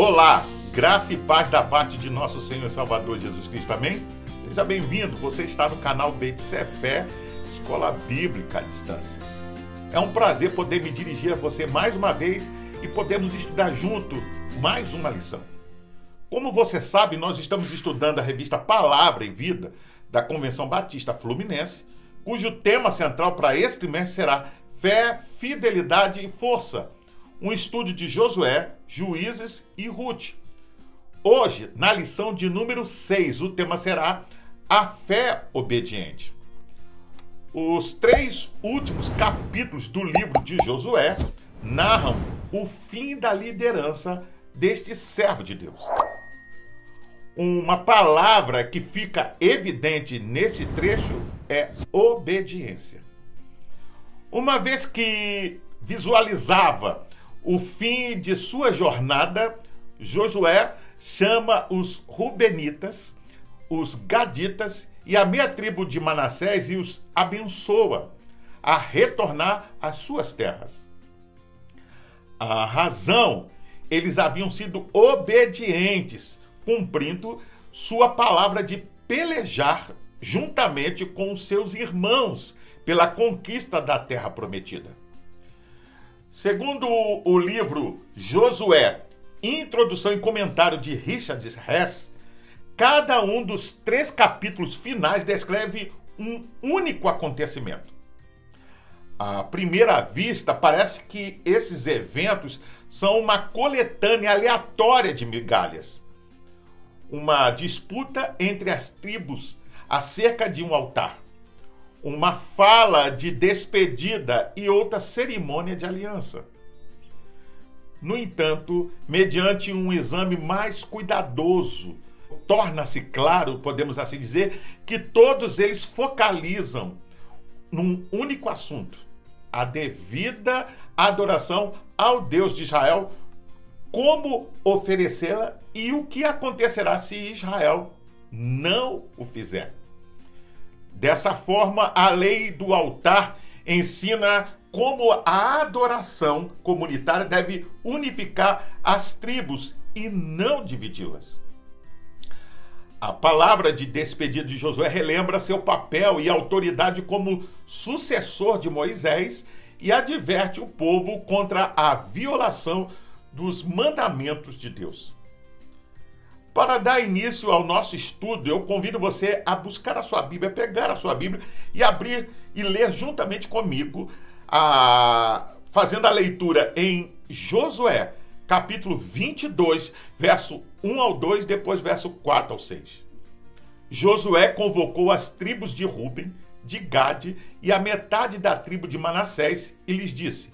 Olá, graça e paz da parte de nosso Senhor e Salvador Jesus Cristo, amém? Seja bem-vindo, você está no canal BTC Fé, Escola Bíblica à Distância. É um prazer poder me dirigir a você mais uma vez e podermos estudar junto mais uma lição. Como você sabe, nós estamos estudando a revista Palavra e Vida da Convenção Batista Fluminense, cujo tema central para este trimestre será Fé, Fidelidade e Força, um estudo de Josué, Juízes e Rute. Hoje, na lição de número 6, o tema será a fé obediente. Os três últimos capítulos do livro de Josué narram o fim da liderança deste servo de Deus. Uma palavra que fica evidente nesse trecho é obediência. Uma vez que visualizava o fim de sua jornada, Josué chama os Rubenitas, os Gaditas e a meia tribo de Manassés e os abençoa a retornar às suas terras. A razão, eles haviam sido obedientes, cumprindo sua palavra de pelejar juntamente com seus irmãos pela conquista da terra prometida. Segundo o livro Josué, Introdução e Comentário de Richard Hess, cada um dos três capítulos finais descreve um único acontecimento. À primeira vista, parece que esses eventos são uma coletânea aleatória de migalhas. Uma disputa entre as tribos acerca de um altar, uma fala de despedida e outra cerimônia de aliança. No entanto, mediante um exame mais cuidadoso, torna-se claro, podemos assim dizer, que todos eles focalizam num único assunto: a devida adoração ao Deus de Israel, como oferecê-la e o que acontecerá se Israel não o fizer. Dessa forma, a lei do altar ensina como a adoração comunitária deve unificar as tribos e não dividi-las. A palavra de despedida de Josué relembra seu papel e autoridade como sucessor de Moisés e adverte o povo contra a violação dos mandamentos de Deus. Para dar início ao nosso estudo, eu convido você a buscar a sua Bíblia, pegar a sua Bíblia e abrir e ler juntamente comigo, fazendo a leitura em Josué, capítulo 22, verso 1 ao 2, depois verso 4 ao 6. Josué convocou as tribos de Ruben, de Gade e a metade da tribo de Manassés e lhes disse: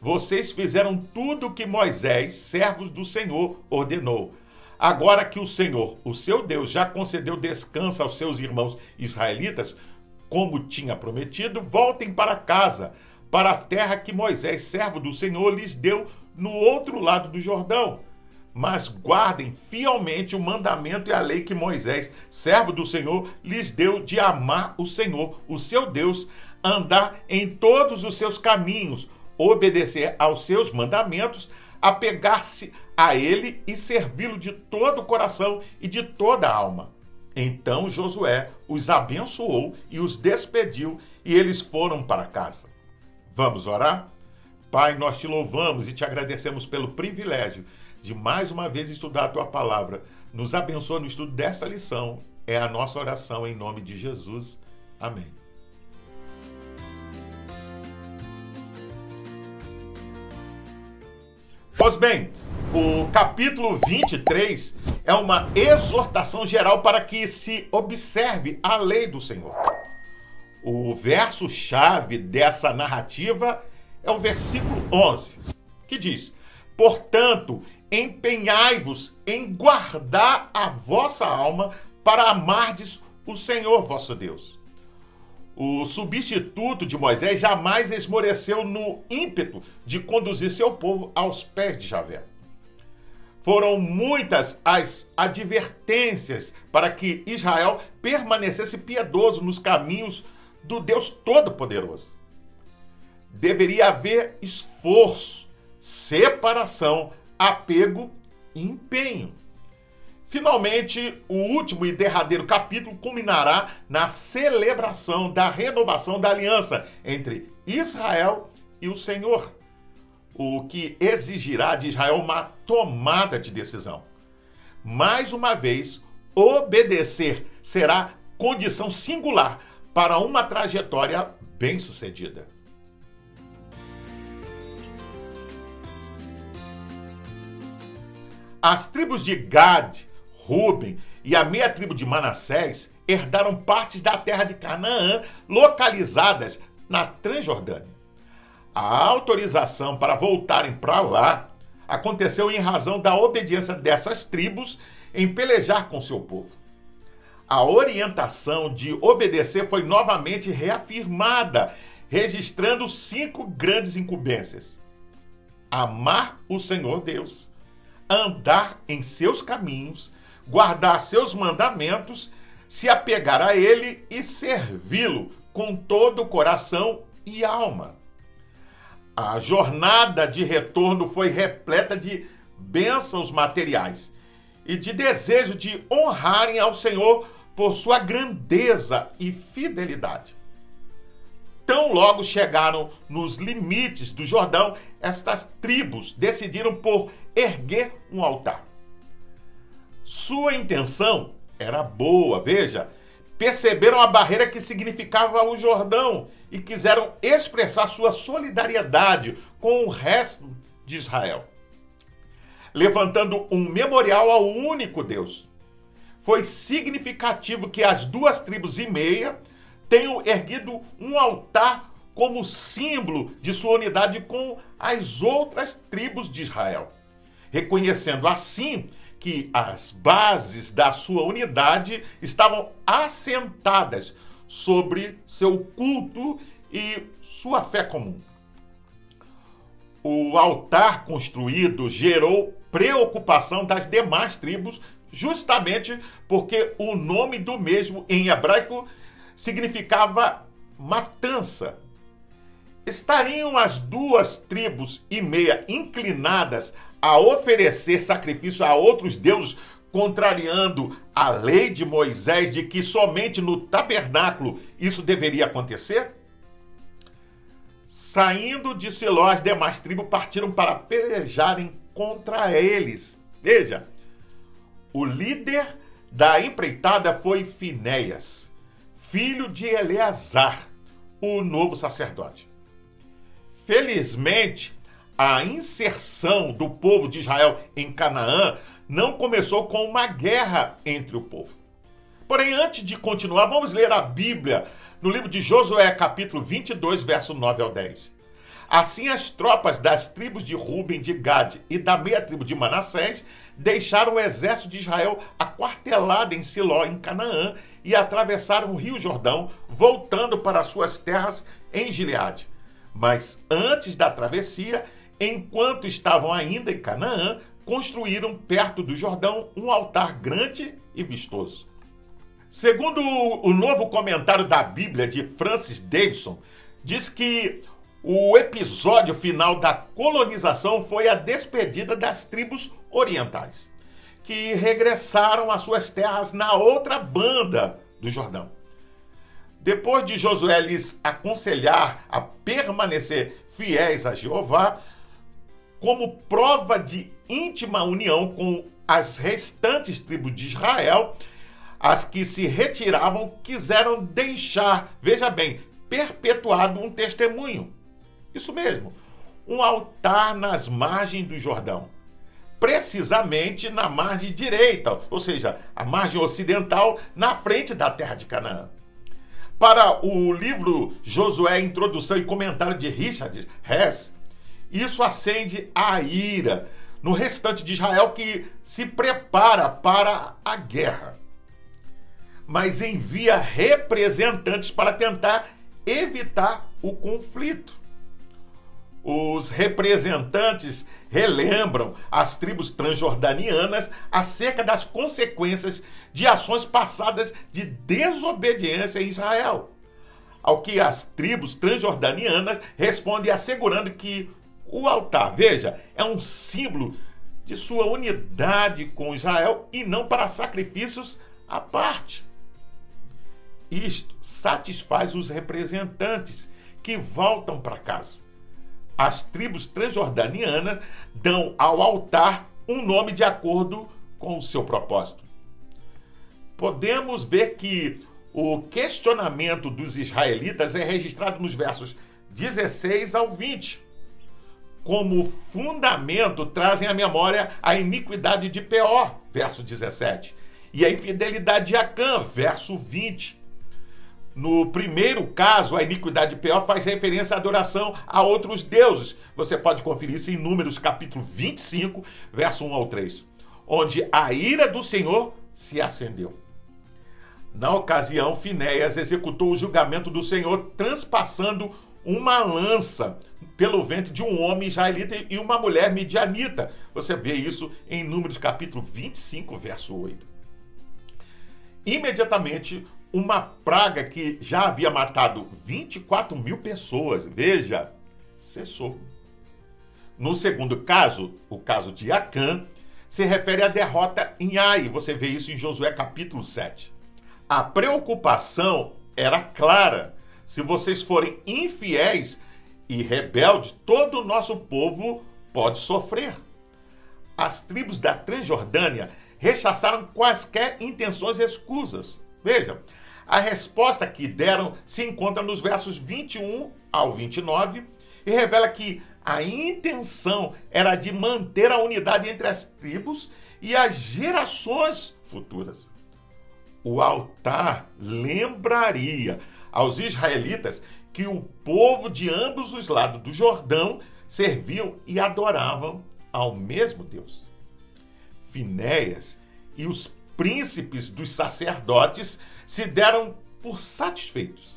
vocês fizeram tudo o que Moisés, servos do Senhor, ordenou. Agora que o Senhor, o seu Deus, já concedeu descanso aos seus irmãos israelitas, como tinha prometido, voltem para casa, para a terra que Moisés, servo do Senhor, lhes deu no outro lado do Jordão. Mas guardem fielmente o mandamento e a lei que Moisés, servo do Senhor, lhes deu de amar o Senhor, o seu Deus, andar em todos os seus caminhos, obedecer aos seus mandamentos, apegar-se a ele e servi-lo de todo o coração e de toda a alma. Então Josué os abençoou e os despediu, e eles foram para casa. Vamos orar? Pai, nós te louvamos e te agradecemos pelo privilégio de mais uma vez estudar a tua palavra. Nos abençoa no estudo dessa lição. É a nossa oração em nome de Jesus. Amém. Pois bem, o capítulo 23 é uma exortação geral para que se observe a lei do Senhor. O verso-chave dessa narrativa é o versículo 11, que diz: portanto, empenhai-vos em guardar a vossa alma para amardes o Senhor vosso Deus. O substituto de Moisés jamais esmoreceu no ímpeto de conduzir seu povo aos pés de Javé. Foram muitas as advertências para que Israel permanecesse piedoso nos caminhos do Deus Todo-Poderoso. Deveria haver esforço, separação, apego e empenho. Finalmente, o último e derradeiro capítulo culminará na celebração da renovação da aliança entre Israel e o Senhor, o que exigirá de Israel uma tomada de decisão. Mais uma vez, obedecer será condição singular para uma trajetória bem-sucedida. As tribos de Gad, Ruben e a meia tribo de Manassés herdaram partes da terra de Canaã localizadas na Transjordânia. A autorização para voltarem para lá aconteceu em razão da obediência dessas tribos em pelejar com seu povo. A orientação de obedecer foi novamente reafirmada, registrando 5 grandes incumbências: amar o Senhor Deus, andar em seus caminhos, guardar seus mandamentos, se apegar a ele e servi-lo com todo o coração e alma. A jornada de retorno foi repleta de bênçãos materiais e de desejo de honrarem ao Senhor por sua grandeza e fidelidade. Tão logo chegaram nos limites do Jordão, estas tribos decidiram por erguer um altar. Sua intenção era boa, veja, perceberam a barreira que significava o Jordão e quiseram expressar sua solidariedade com o resto de Israel, levantando um memorial ao único Deus. Foi significativo que as 2,5 tribos tenham erguido um altar como símbolo de sua unidade com as outras tribos de Israel, reconhecendo assim que as bases da sua unidade estavam assentadas sobre seu culto e sua fé comum. O altar construído gerou preocupação das demais tribos, justamente porque o nome do mesmo em hebraico significava matança. Estariam as 2,5 tribos inclinadas a oferecer sacrifício a outros deuses, contrariando a lei de Moisés de que somente no tabernáculo isso deveria acontecer? Saindo de Siló, as demais tribos partiram para pelejarem contra eles. Veja, o líder da empreitada foi Fineias, filho de Eleazar, o novo sacerdote. Felizmente, a inserção do povo de Israel em Canaã não começou com uma guerra entre o povo. Porém, antes de continuar, vamos ler a Bíblia no livro de Josué, capítulo 22, verso 9 ao 10. Assim, as tropas das tribos de Ruben, de Gad e da meia tribo de Manassés deixaram o exército de Israel aquartelado em Siló, em Canaã, e atravessaram o rio Jordão, voltando para suas terras em Gileade. Mas antes da travessia, enquanto estavam ainda em Canaã, construíram perto do Jordão um altar grande e vistoso. Segundo o novo comentário da Bíblia de Francis Davidson, diz que o episódio final da colonização foi a despedida das tribos orientais, que regressaram às suas terras na outra banda do Jordão. Depois de Josué lhes aconselhar a permanecer fiéis a Jeová, como prova de íntima união com as restantes tribos de Israel, as que se retiravam quiseram deixar, veja bem, perpetuado um testemunho. Isso mesmo, um altar nas margens do Jordão, precisamente na margem direita, ou seja, a margem ocidental, na frente da terra de Canaã. Para o livro Josué, Introdução e Comentário de Richard Hess, isso acende a ira no restante de Israel que se prepara para a guerra, mas envia representantes para tentar evitar o conflito. Os representantes relembram as tribos transjordanianas acerca das consequências de ações passadas de desobediência em Israel, ao que as tribos transjordanianas respondem assegurando que o altar, veja, é um símbolo de sua unidade com Israel e não para sacrifícios à parte. Isto satisfaz os representantes que voltam para casa. As tribos transjordanianas dão ao altar um nome de acordo com o seu propósito. Podemos ver que o questionamento dos israelitas é registrado nos versos 16 ao 20. Como fundamento trazem à memória a iniquidade de Peor, verso 17, e a infidelidade de Acã, verso 20. No primeiro caso, a iniquidade de Peor faz referência à adoração a outros deuses. Você pode conferir isso em Números capítulo 25, verso 1 ao 3, onde a ira do Senhor se acendeu. Na ocasião, Fineias executou o julgamento do Senhor transpassando uma lança pelo ventre de um homem israelita e uma mulher midianita. Você vê isso em Números capítulo 25, verso 8. Imediatamente, uma praga que já havia matado 24 mil pessoas, veja, cessou. No segundo caso, o caso de Acã, se refere à derrota em Ai. Você vê isso em Josué capítulo 7. A preocupação era clara. Se vocês forem infiéis e rebeldes, todo o nosso povo pode sofrer. As tribos da Transjordânia rechaçaram quaisquer intenções escusas. Veja, a resposta que deram se encontra nos versos 21 ao 29 e revela que a intenção era de manter a unidade entre as tribos e as gerações futuras. O altar lembraria aos israelitas que o povo de ambos os lados do Jordão serviam e adoravam ao mesmo Deus. Fineias e os príncipes dos sacerdotes se deram por satisfeitos.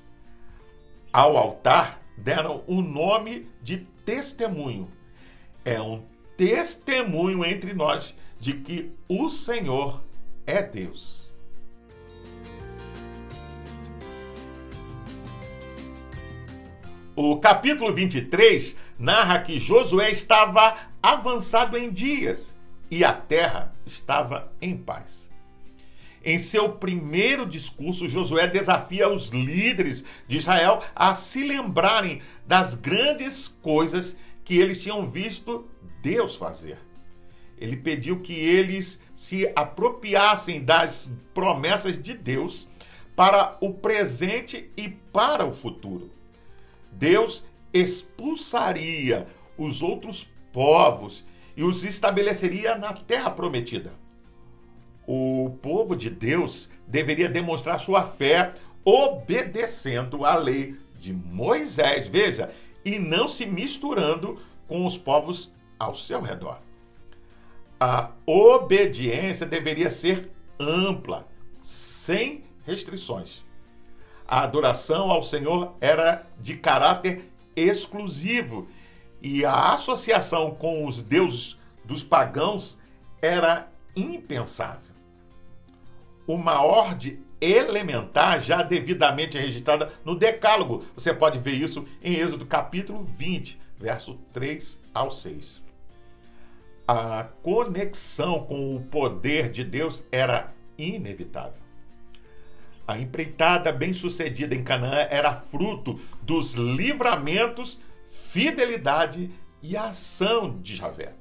Ao altar deram o nome de testemunho. É um testemunho entre nós de que o Senhor é Deus. O capítulo 23 narra que Josué estava avançado em dias e a terra estava em paz. Em seu primeiro discurso, Josué desafia os líderes de Israel a se lembrarem das grandes coisas que eles tinham visto Deus fazer. Ele pediu que eles se apropriassem das promessas de Deus para o presente e para o futuro. Deus expulsaria os outros povos e os estabeleceria na terra prometida. O povo de Deus deveria demonstrar sua fé obedecendo à lei de Moisés, veja, e não se misturando com os povos ao seu redor. A obediência deveria ser ampla, sem restrições. A adoração ao Senhor era de caráter exclusivo e a associação com os deuses dos pagãos era impensável. Uma ordem elementar já devidamente registrada no Decálogo. Você pode ver isso em Êxodo capítulo 20, verso 3 ao 6. A conexão com o poder de Deus era inevitável. A empreitada bem-sucedida em Canaã era fruto dos livramentos, fidelidade e ação de Javé.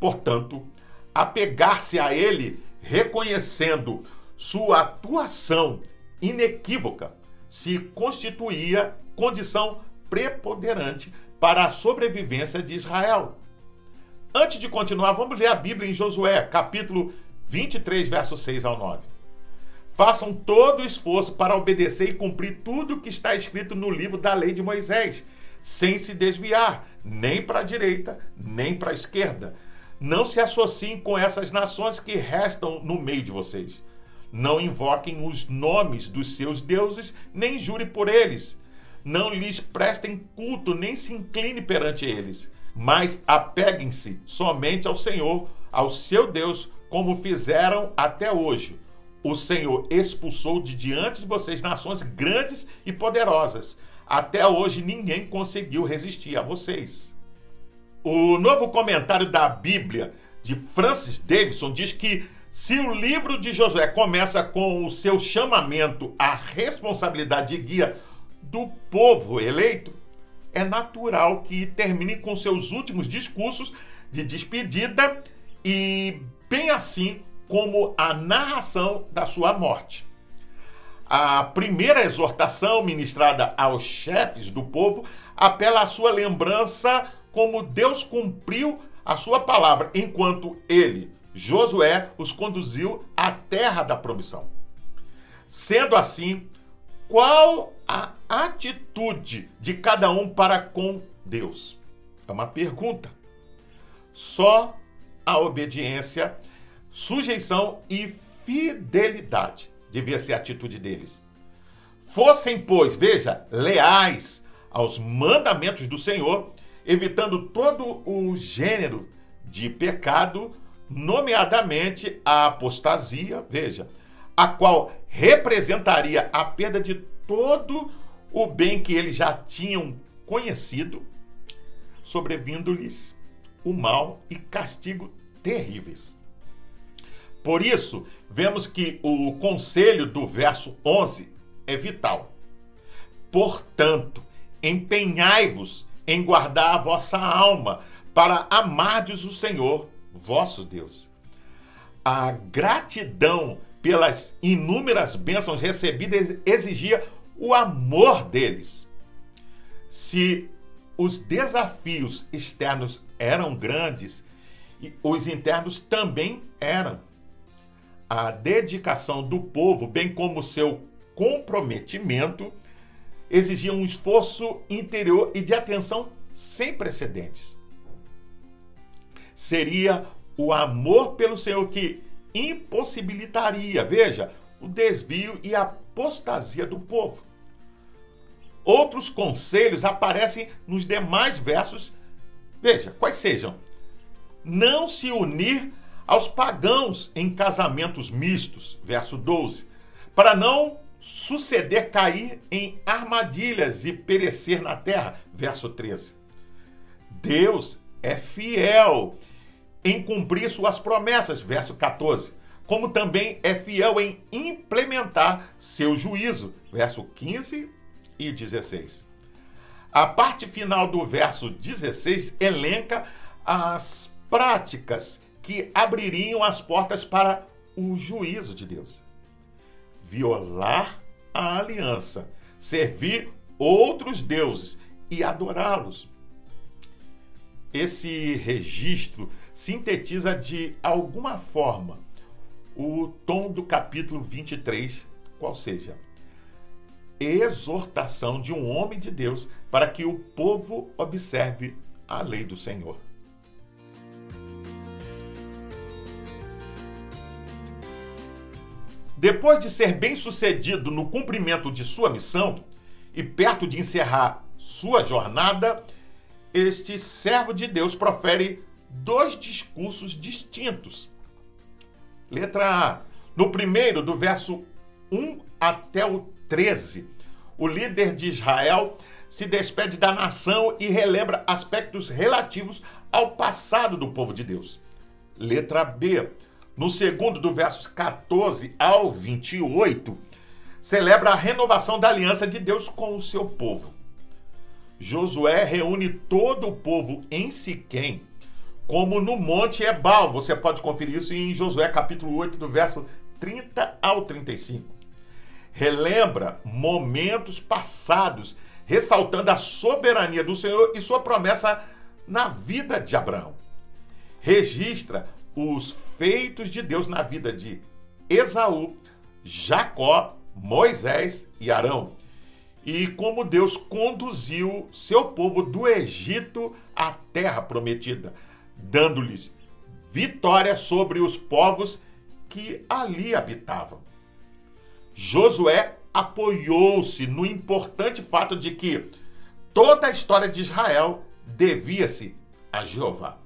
Portanto, apegar-se a ele, reconhecendo sua atuação inequívoca, se constituía condição preponderante para a sobrevivência de Israel. Antes de continuar, vamos ler a Bíblia em Josué, capítulo 23, versos 6 ao 9. Façam todo o esforço para obedecer e cumprir tudo o que está escrito no livro da lei de Moisés, sem se desviar, nem para a direita, nem para a esquerda. Não se associem com essas nações que restam no meio de vocês. Não invoquem os nomes dos seus deuses, nem jurem por eles. Não lhes prestem culto, nem se incline perante eles. Mas apeguem-se somente ao Senhor, ao seu Deus, como fizeram até hoje. O Senhor expulsou de diante de vocês nações grandes e poderosas. Até hoje ninguém conseguiu resistir a vocês. O novo comentário da Bíblia de Francis Davidson, diz que se o livro de Josué começa com o seu chamamento à responsabilidade de guia do povo eleito, é natural que termine com seus últimos discursos de despedida e bem assim como a narração da sua morte. A primeira exortação ministrada aos chefes do povo apela à sua lembrança como Deus cumpriu a sua palavra, enquanto ele, Josué, os conduziu à terra da promissão. Sendo assim, qual a atitude de cada um para com Deus? É uma pergunta. Só a obediência, sujeição e fidelidade devia ser a atitude deles. Fossem, pois, veja, leais aos mandamentos do Senhor, evitando todo o gênero de pecado, nomeadamente a apostasia, veja, a qual representaria a perda de todo o bem que eles já tinham conhecido, sobrevindo-lhes o mal e castigo terríveis. Por isso, vemos que o conselho do verso 11 é vital. Portanto, empenhai-vos em guardar a vossa alma, para amardes o Senhor, vosso Deus. A gratidão pelas inúmeras bênçãos recebidas exigia o amor deles. Se os desafios externos eram grandes, os internos também eram. A dedicação do povo, bem como seu comprometimento, exigia um esforço interior e de atenção sem precedentes. Seria o amor pelo Senhor que impossibilitaria, veja, o desvio e a apostasia do povo. Outros conselhos aparecem nos demais versos, veja, quais sejam: não se unir aos pagãos em casamentos mistos, verso 12, para não suceder cair em armadilhas e perecer na terra, verso 13. Deus é fiel em cumprir suas promessas, verso 14, como também é fiel em implementar seu juízo, verso 15 e 16. A parte final do verso 16 elenca as práticas que abririam as portas para o juízo de Deus. Violar a aliança, servir outros deuses e adorá-los. Esse registro sintetiza de alguma forma o tom do capítulo 23, qual seja, exortação de um homem de Deus para que o povo observe a lei do Senhor. Depois de ser bem-sucedido no cumprimento de sua missão e perto de encerrar sua jornada, este servo de Deus profere dois discursos distintos. Letra A. No primeiro, do verso 1 até o 13, o líder de Israel se despede da nação e relembra aspectos relativos ao passado do povo de Deus. Letra B. No segundo, do versos 14 ao 28, celebra a renovação da aliança de Deus com o seu povo. Josué reúne todo o povo em Siquém, como no Monte Ebal. Você pode conferir isso em Josué capítulo 8, do verso 30 ao 35. Relembra momentos passados, ressaltando a soberania do Senhor e sua promessa na vida de Abraão. Registra os feitos de Deus na vida de Esaú, Jacó, Moisés e Arão, e como Deus conduziu seu povo do Egito à terra prometida, dando-lhes vitória sobre os povos que ali habitavam. Josué apoiou-se no importante fato de que toda a história de Israel devia-se a Jeová.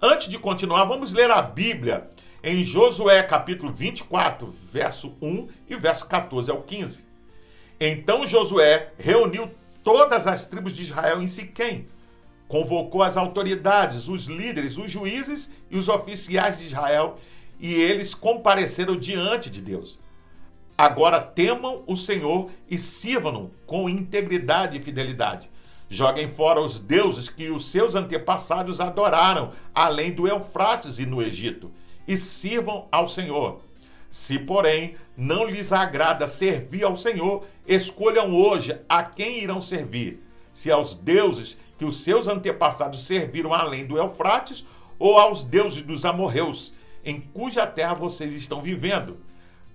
Antes de continuar, vamos ler a Bíblia em Josué capítulo 24, verso 1 e verso 14 ao 15. Então Josué reuniu todas as tribos de Israel em Siquém, Convocou as autoridades, os líderes, os juízes e os oficiais de Israel, e eles compareceram diante de Deus. Agora temam o Senhor e sirvam-no com integridade e fidelidade. Joguem fora os deuses que os seus antepassados adoraram, além do Eufrates e no Egito, e sirvam ao Senhor. Se, porém, não lhes agrada servir ao Senhor, escolham hoje a quem irão servir, se aos deuses que os seus antepassados serviram além do Eufrates, ou aos deuses dos amorreus, em cuja terra vocês estão vivendo.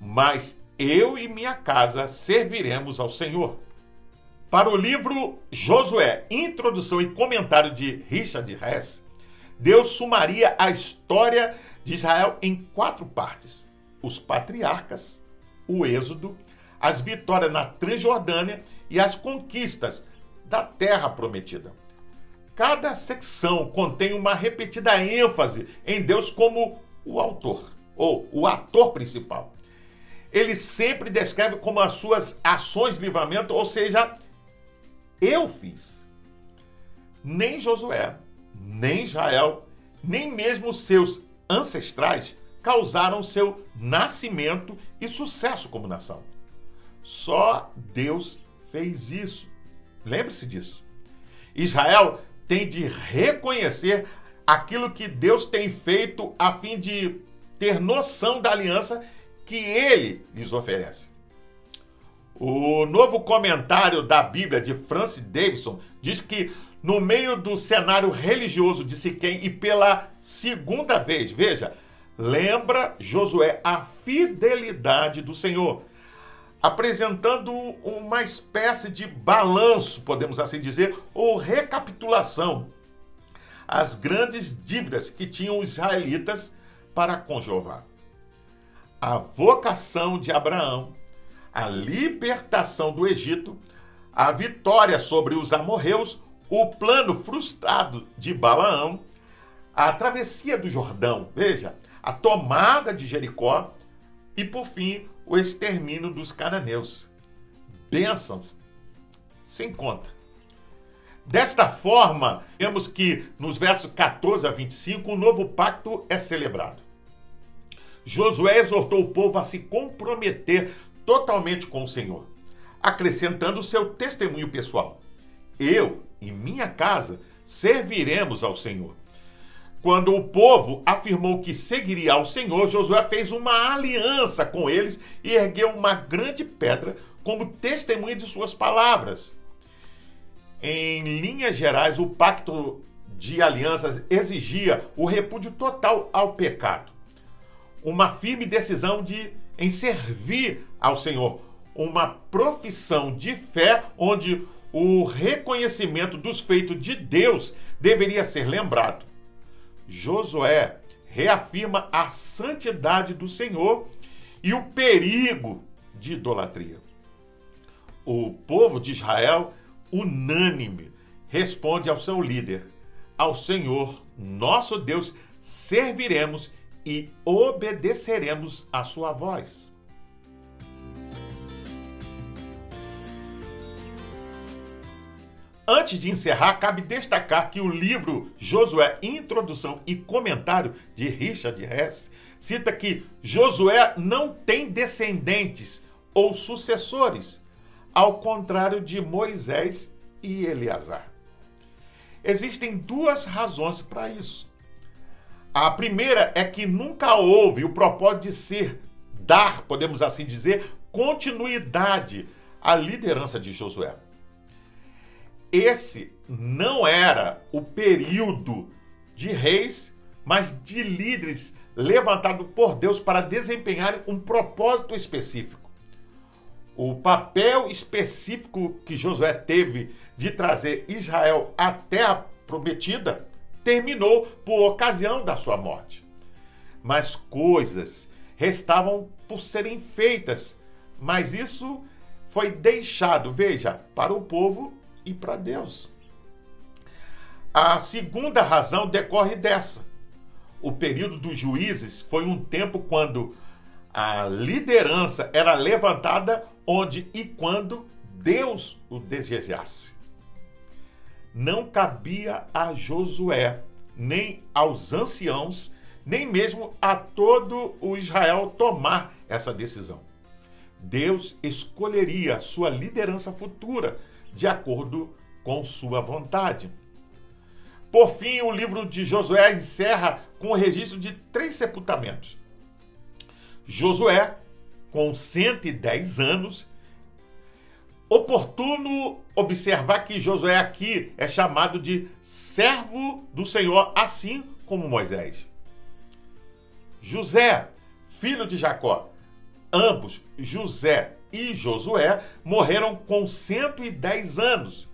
Mas eu e minha casa serviremos ao Senhor. Para o livro Josué, introdução e comentário de Richard Hess, Deus sumaria a história de Israel em 4 partes: os patriarcas, o êxodo, as vitórias na Transjordânia e as conquistas da terra prometida. Cada secção contém uma repetida ênfase em Deus como o autor ou o ator principal. Ele sempre descreve como as suas ações de livramento, ou seja, eu fiz. Nem Josué, nem Israel, nem mesmo seus ancestrais causaram seu nascimento e sucesso como nação. Só Deus fez isso. Lembre-se disso. Israel tem de reconhecer aquilo que Deus tem feito a fim de ter noção da aliança que ele lhes oferece. O novo comentário da Bíblia de Francis Davidson diz que, no meio do cenário religioso de Siquém e pela segunda vez, veja, lembra Josué a fidelidade do Senhor, apresentando uma espécie de balanço, podemos assim dizer, ou recapitulação, as grandes dívidas que tinham os israelitas para com Jeová. A vocação de Abraão, a libertação do Egito, a vitória sobre os amorreus, o plano frustrado de Balaão, a travessia do Jordão, veja, a tomada de Jericó e, por fim, o extermínio dos cananeus. Bênçãos sem conta. Desta forma, vemos que nos versos 14 a 25, o novo pacto é celebrado. Josué exortou o povo a se comprometer totalmente com o Senhor, acrescentando seu testemunho pessoal. Eu e minha casa serviremos ao Senhor. Quando o povo afirmou que seguiria ao Senhor, Josué fez uma aliança com eles e ergueu uma grande pedra como testemunho de suas palavras. Em linhas gerais, o pacto de alianças exigia o repúdio total ao pecado, uma firme decisão em servir ao Senhor, uma profissão de fé onde o reconhecimento dos feitos de Deus deveria ser lembrado. Josué reafirma a santidade do Senhor e o perigo de idolatria. O povo de Israel, unânime, responde ao seu líder: ao Senhor, nosso Deus, serviremos e obedeceremos à sua voz. Antes de encerrar, cabe destacar que o livro Josué, Introdução e Comentário, de Richard Hess, cita que Josué não tem descendentes ou sucessores, ao contrário de Moisés e Eleazar. Existem 2 razões para isso. A primeira é que nunca houve o propósito de dar, podemos assim dizer, continuidade à liderança de Josué. Esse não era o período de reis, mas de líderes levantados por Deus para desempenhar um propósito específico. O papel específico que Josué teve de trazer Israel à terra prometida terminou por ocasião da sua morte. Mas coisas restavam por serem feitas, mas isso foi deixado, veja, para o povo e para Deus. A segunda razão decorre dessa. O período dos juízes foi um tempo quando a liderança era levantada onde e quando Deus o desejasse. não cabia a Josué, nem aos anciãos, nem mesmo a todo o Israel tomar essa decisão. Deus escolheria sua liderança futura de acordo com sua vontade. Por fim, o livro de Josué encerra com o registro de 3 sepultamentos. Josué, com 110 anos, oportuno observar que Josué aqui é chamado de servo do Senhor, assim como Moisés. José, filho de Jacó, ambos, José e Josué, morreram com 110 anos.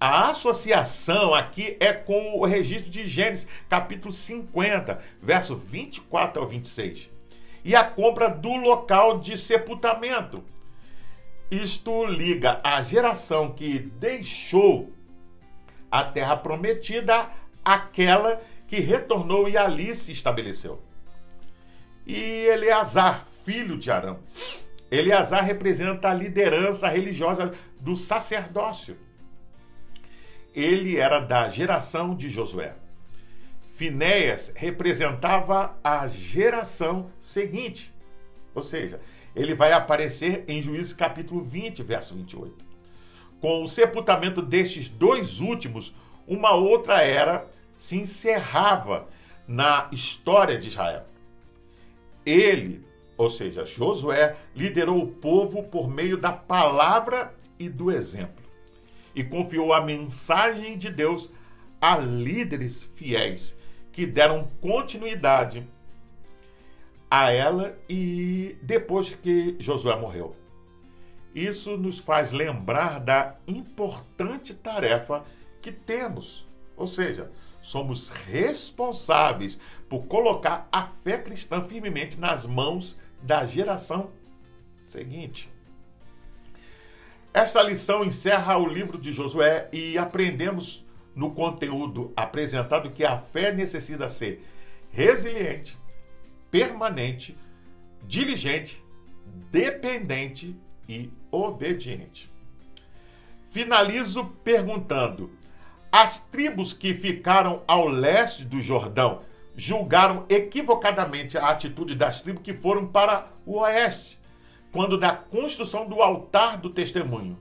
A associação aqui é com o registro de Gênesis, capítulo 50, verso 24 ao 26. E a compra do local de sepultamento. Isto liga a geração que deixou a terra prometida àquela que retornou e ali se estabeleceu. E Eleazar, filho de Arão. Eleazar representa a liderança religiosa do sacerdócio. Ele era da geração de Josué. Fineias representava a geração seguinte, ou seja, ele vai aparecer em Juízes capítulo 20, verso 28. Com o sepultamento destes 2 últimos, uma outra era se encerrava na história de Israel. Ele, ou seja, Josué, liderou o povo por meio da palavra e do exemplo e confiou a mensagem de Deus a líderes fiéis que deram continuidade a ela e depois que Josué morreu. Isso nos faz lembrar da importante tarefa que temos, ou seja, somos responsáveis por colocar a fé cristã firmemente nas mãos da geração seguinte. Esta lição encerra o livro de Josué e aprendemos no conteúdo apresentado que a fé necessita ser resiliente, permanente, diligente, dependente e obediente. Finalizo perguntando: as tribos que ficaram ao leste do Jordão julgaram equivocadamente a atitude das tribos que foram para o oeste, quando da construção do altar do testemunho.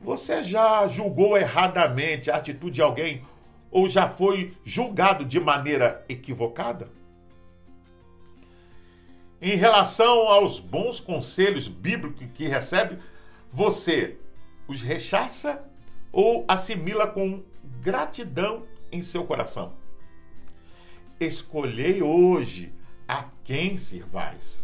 Você já julgou erradamente a atitude de alguém ou já foi julgado de maneira equivocada? Em relação aos bons conselhos bíblicos que recebe, você os rechaça ou assimila com gratidão em seu coração? Escolhei hoje a quem servais.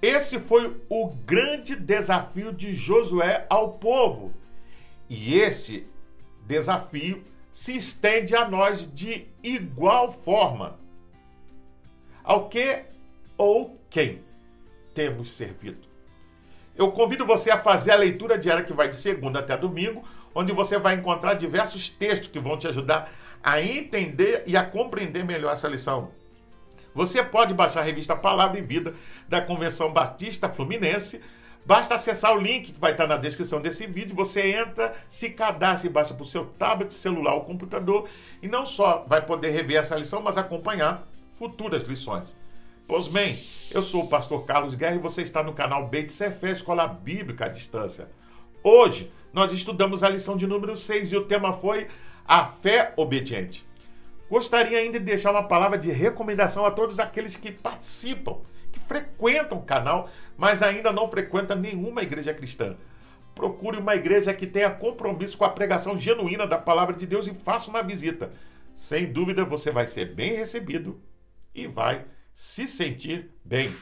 Esse foi o grande desafio de Josué ao povo. E este desafio se estende a nós de igual forma. Ao que ou quem temos servido? Eu convido você a fazer a leitura diária que vai de segunda até domingo, onde você vai encontrar diversos textos que vão te ajudar a entender e a compreender melhor essa lição. Você pode baixar a revista Palavra e Vida da Convenção Batista Fluminense. Basta acessar o link que vai estar na descrição desse vídeo. Você entra, se cadastra e baixa para o seu tablet, celular ou computador. E não só vai poder rever essa lição, mas acompanhar futuras lições. Pois bem, eu sou o pastor Carlos Guerra e você está no canal BTC Fé, Escola Bíblica à Distância. Hoje, nós estudamos a lição de número 6 e o tema foi a fé obediente. Gostaria ainda de deixar uma palavra de recomendação a todos aqueles que participam, que frequentam o canal, mas ainda não frequentam nenhuma igreja cristã. Procure uma igreja que tenha compromisso com a pregação genuína da palavra de Deus e faça uma visita. Sem dúvida, você vai ser bem recebido e vai se sentir bem.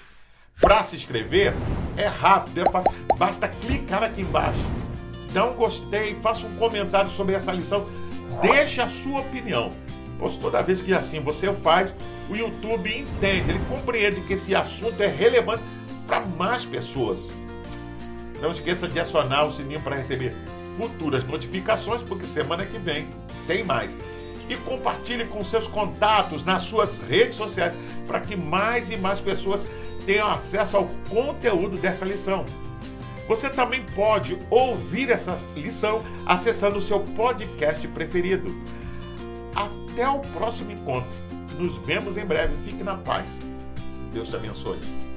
Para se inscrever, é rápido, é fácil. Basta clicar aqui embaixo. Dá um gostei, faça um comentário sobre essa lição. Deixe a sua opinião. Pois toda vez que assim você faz, o YouTube entende, ele compreende que esse assunto é relevante para mais pessoas. Não esqueça de acionar o sininho para receber futuras notificações, porque semana que vem tem mais. E compartilhe com seus contatos nas suas redes sociais para que mais e mais pessoas tenham acesso ao conteúdo dessa lição. Você também pode ouvir essa lição acessando o seu podcast preferido. Até o próximo encontro. Nos vemos em breve. Fique na paz. Deus te abençoe.